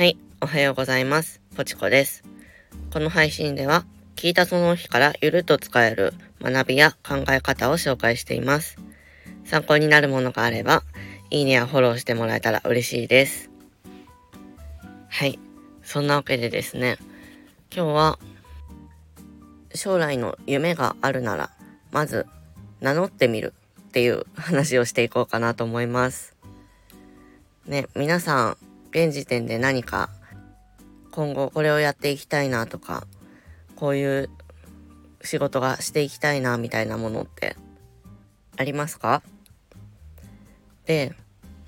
はい、おはようございます。ポチコです。この配信では、聞いたその日からゆるっと使える学びや考え方を紹介しています。参考になるものがあれば、いいねやフォローしてもらえたら嬉しいです。はい、そんなわけでですね、今日は、将来の夢があるなら、まず名乗ってみるっていう話をしていこうかなと思います。ね、皆さん、現時点で何か今後これをやっていきたいなとか、こういう仕事がしていきたいなみたいなものってありますか？で、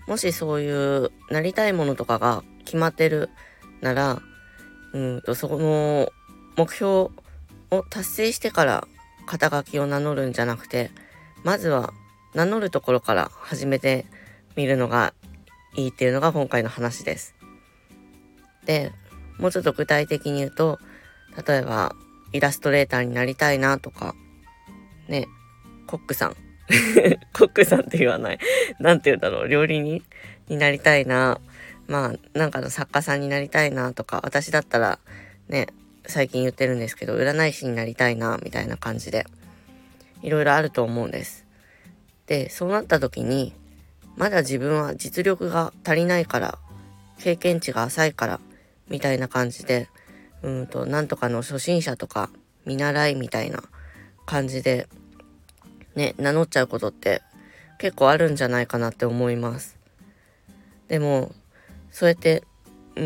もしそういうなりたいものとかが決まってるなら、そこの目標を達成してから肩書きを名乗るんじゃなくて、まずは名乗るところから始めてみるのがいいっていうのが今回の話です。で、もうちょっと具体的に言うと、例えばイラストレーターになりたいなとか、ね、コックさんコックさんって言わないなんて言うんだろう、料理人になりたいな、まあなんかの作家さんになりたいなとか、私だったらね、最近言ってるんですけど、占い師になりたいなみたいな感じでいろいろあると思うんです。で、そうなった時に、まだ自分は実力が足りないから、経験値が浅いからみたいな感じで、なんとかの初心者とか見習いみたいな感じでね、名乗っちゃうことって結構あるんじゃないかなって思います。でもそうやってち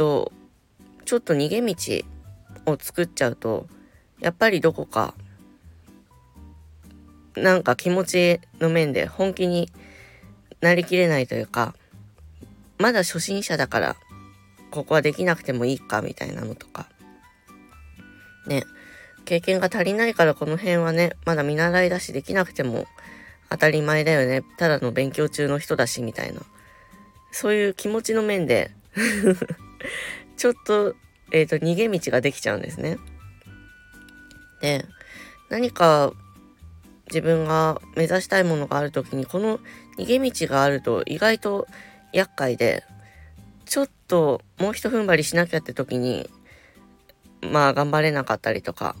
ょっと逃げ道を作っちゃうと、やっぱりどこかなんか気持ちの面で本気になりきれないというか、まだ初心者だからここはできなくてもいいかみたいなのとかね、経験が足りないからこの辺はね、まだ見習いだしできなくても当たり前だよね、ただの勉強中の人だしみたいな、そういう気持ちの面でちょっと、逃げ道ができちゃうんですね。で、何か自分が目指したいものがあるときに、この逃げ道があると意外と厄介で、ちょっともう一踏ん張りしなきゃって時に、まあ頑張れなかったりとか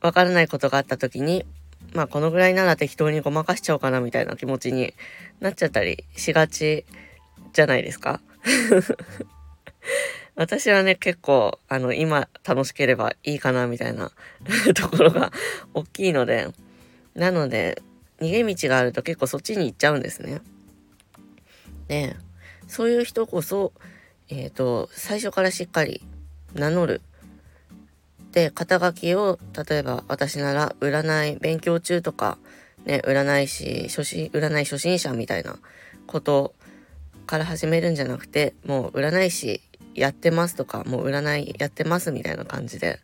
わからないことがあった時に、まあこのぐらいなら適当にごまかしちゃおうかなみたいな気持ちになっちゃったりしがちじゃないですか私はね、結構今楽しければいいかなみたいなところが大きいので、なので逃げ道があると結構そっちに行っちゃうんですね。で、そういう人こそ、最初からしっかり名乗る。で、肩書きを、例えば私なら占い勉強中とか、ね、占い初心者みたいなことから始めるんじゃなくて、もう占い師やってますとか、もう占いやってますみたいな感じで、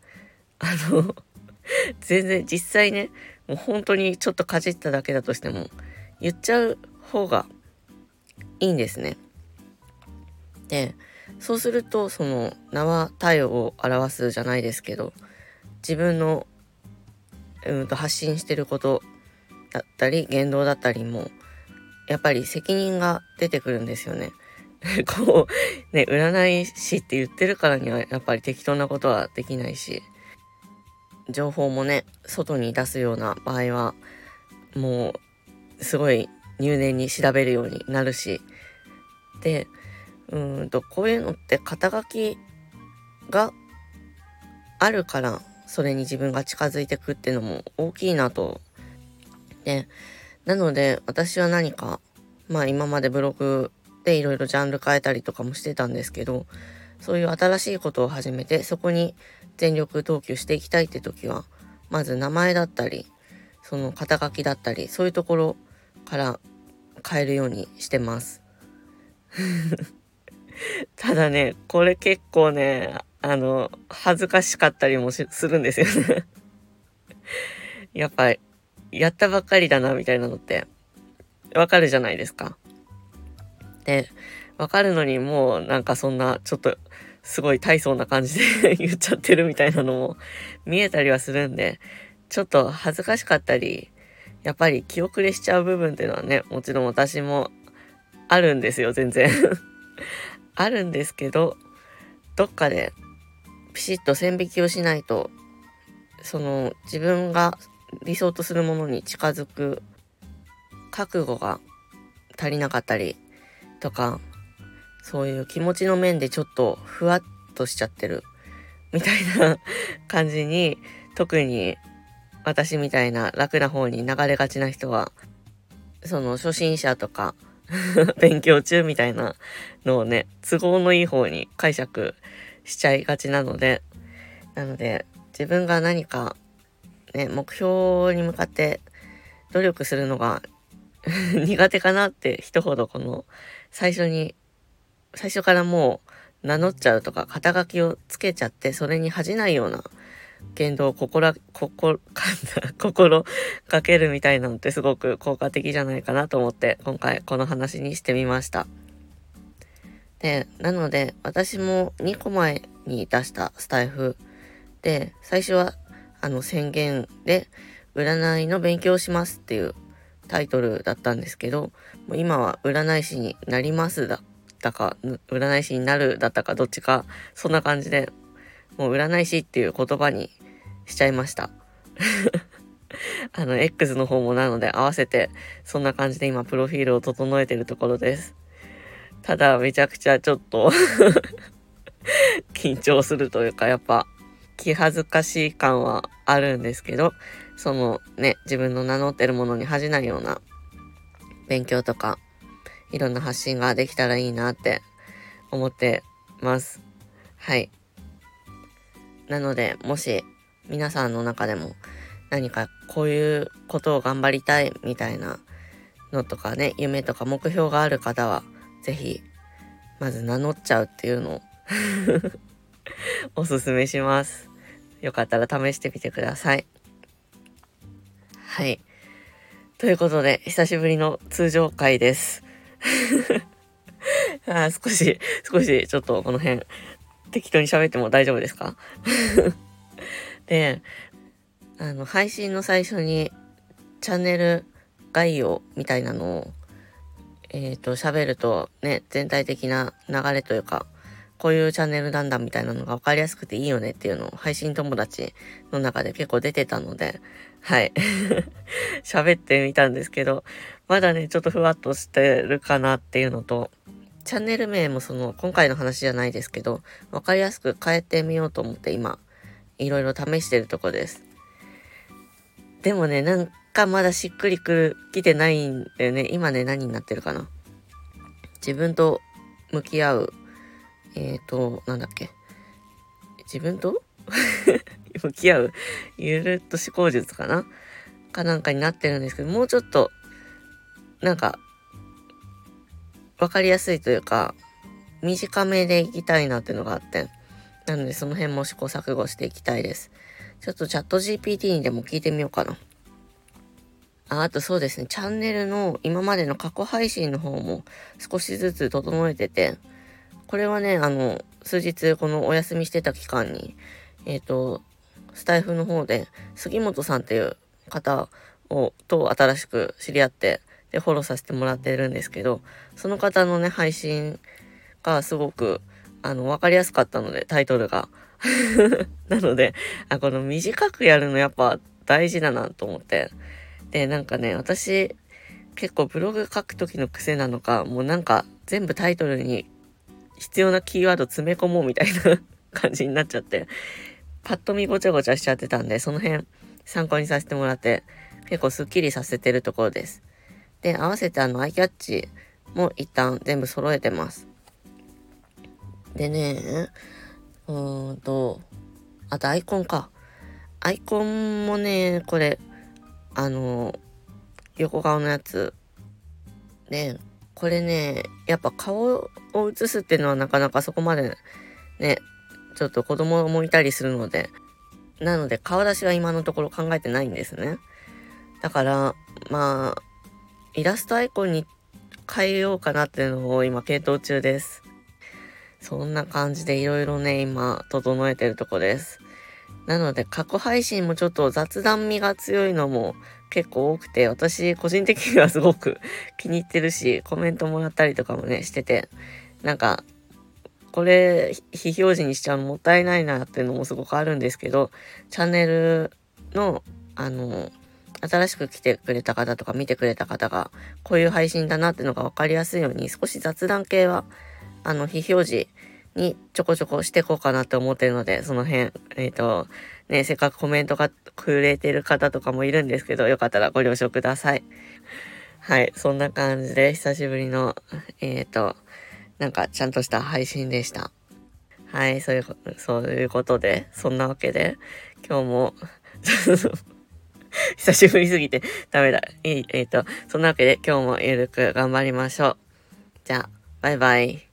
全然実際ね、もう本当にちょっとかじっただけだとしても言っちゃう方がいいんですね。で、そうすると、その名は体を表すじゃないですけど、自分の発信してることだったり言動だったりも、やっぱり責任が出てくるんですよねこうね、占い師って言ってるからにはやっぱり適当なことはできないし、情報もね、外に出すような場合はもうすごい入念に調べるようになるし、で、こういうのって肩書きがあるから、それに自分が近づいてくっていうのも大きいなと。で、なので私は何か、まあ今までブログでいろいろジャンル変えたりとかもしてたんですけど、そういう新しいことを始めて、そこに全力投球していきたいって時は、まず名前だったり、その肩書きだったり、そういうところから変えるようにしてますただね、これ結構ね、恥ずかしかったりもするんですよねやっぱやったばっかりだなみたいなのってわかるじゃないですか。で、わかるのにもうなんかそんなちょっとすごい大層な感じで言っちゃってるみたいなのも見えたりはするんで、ちょっと恥ずかしかったり、やっぱり気遅れしちゃう部分っていうのはね、もちろん私もあるんですよ、全然あるんですけど、どっかでピシッと線引きをしないと、その自分が理想とするものに近づく覚悟が足りなかったりとか、そういう気持ちの面でちょっとふわっとしちゃってるみたいな感じに、特に私みたいな楽な方に流れがちな人は、その初心者とか勉強中みたいなのをね、都合のいい方に解釈しちゃいがちなので、自分が何かね、目標に向かって努力するのが苦手かなって人ほど、この最初からもう名乗っちゃうとか肩書きをつけちゃって、それに恥じないような言動を心がけるみたいなのってすごく効果的じゃないかなと思って、今回この話にしてみました。で、なので私も2個前に出したスタイフで、最初は宣言で占いの勉強をしますっていうタイトルだったんですけど、もう今は占い師になりますだったか占い師になるだったか、どっちかそんな感じで、もう占い師っていう言葉にしちゃいましたX の方もなので合わせてそんな感じで今プロフィールを整えてるところです。ただめちゃくちゃちょっと緊張するというか、やっぱ気恥ずかしい感はあるんですけど、そのね、自分の名乗ってるものに恥じないような勉強とかいろんな発信ができたらいいなって思ってます。はい。なので、もし皆さんの中でも何かこういうことを頑張りたいみたいなのとかね、夢とか目標がある方は、ぜひまず名乗っちゃうっていうのをおすすめします。よかったら試してみてください。はい。ということで、久しぶりの通常回です少しちょっとこの辺適当に喋っても大丈夫ですかで、配信の最初にチャンネル概要みたいなのを喋るとね、全体的な流れというか、こういうチャンネルなんだみたいなのが分かりやすくていいよねっていうのを配信友達の中で結構出てたので、はい喋ってみたんですけど、まだねちょっとふわっとしてるかなっていうのと、チャンネル名もその今回の話じゃないですけど、分かりやすく変えてみようと思って今いろいろ試してるとこです。でもね、なんかまだしっくりきてないんだよね。今ね、何になってるかな、自分と向き合う自分と向き合うゆるっと思考術かなんかになってるんですけど、もうちょっとなんかわかりやすいというか短めでいきたいなっていうのがあって、なのでその辺も試行錯誤していきたいです。ちょっとチャット GPT にでも聞いてみようかな。あとそうですね、チャンネルの今までの過去配信の方も少しずつ整えてて、これはね、数日このお休みしてた期間にスタイフの方で杉本さんっていう方と新しく知り合って、でフォローさせてもらってるんですけど、その方のね配信がすごく分かりやすかったので、タイトルがなのでこの短くやるのやっぱ大事だなと思って、でなんかね、私結構ブログ書く時の癖なのか、もうなんか全部タイトルに必要なキーワード詰め込もうみたいな感じになっちゃって、パッと見ごちゃごちゃしちゃってたんで、その辺参考にさせてもらって結構スッキリさせてるところです。で、合わせてアイキャッチも一旦全部揃えてます。でね、あとアイコンもね、これ横顔のやつね、これね、やっぱ顔を映すっていうのはなかなかそこまでね、ちょっと子供もいたりするので、なので顔出しは今のところ考えてないんですね。だからまあイラストアイコンに変えようかなっていうのを今検討中です。そんな感じでいろいろね今整えてるとこです。なので過去配信もちょっと雑談味が強いのも結構多くて、私個人的にはすごく気に入ってるし、コメントもらったりとかもねしてて、なんかこれ非表示にしちゃうのもったいないなっていうのもすごくあるんですけど、チャンネルの新しく来てくれた方とか見てくれた方がこういう配信だなっていうのが分かりやすいように、少し雑談系は非表示にちょこちょこしていこうかなって思ってるので、その辺せっかくコメントがくれてる方とかもいるんですけど、よかったらご了承ください。はい、そんな感じで久しぶりのちゃんとした配信でした。はい、そういうことで、そんなわけで今日も久しぶりすぎてダメだ。そんなわけで今日もゆるく頑張りましょう。じゃあ、バイバイ。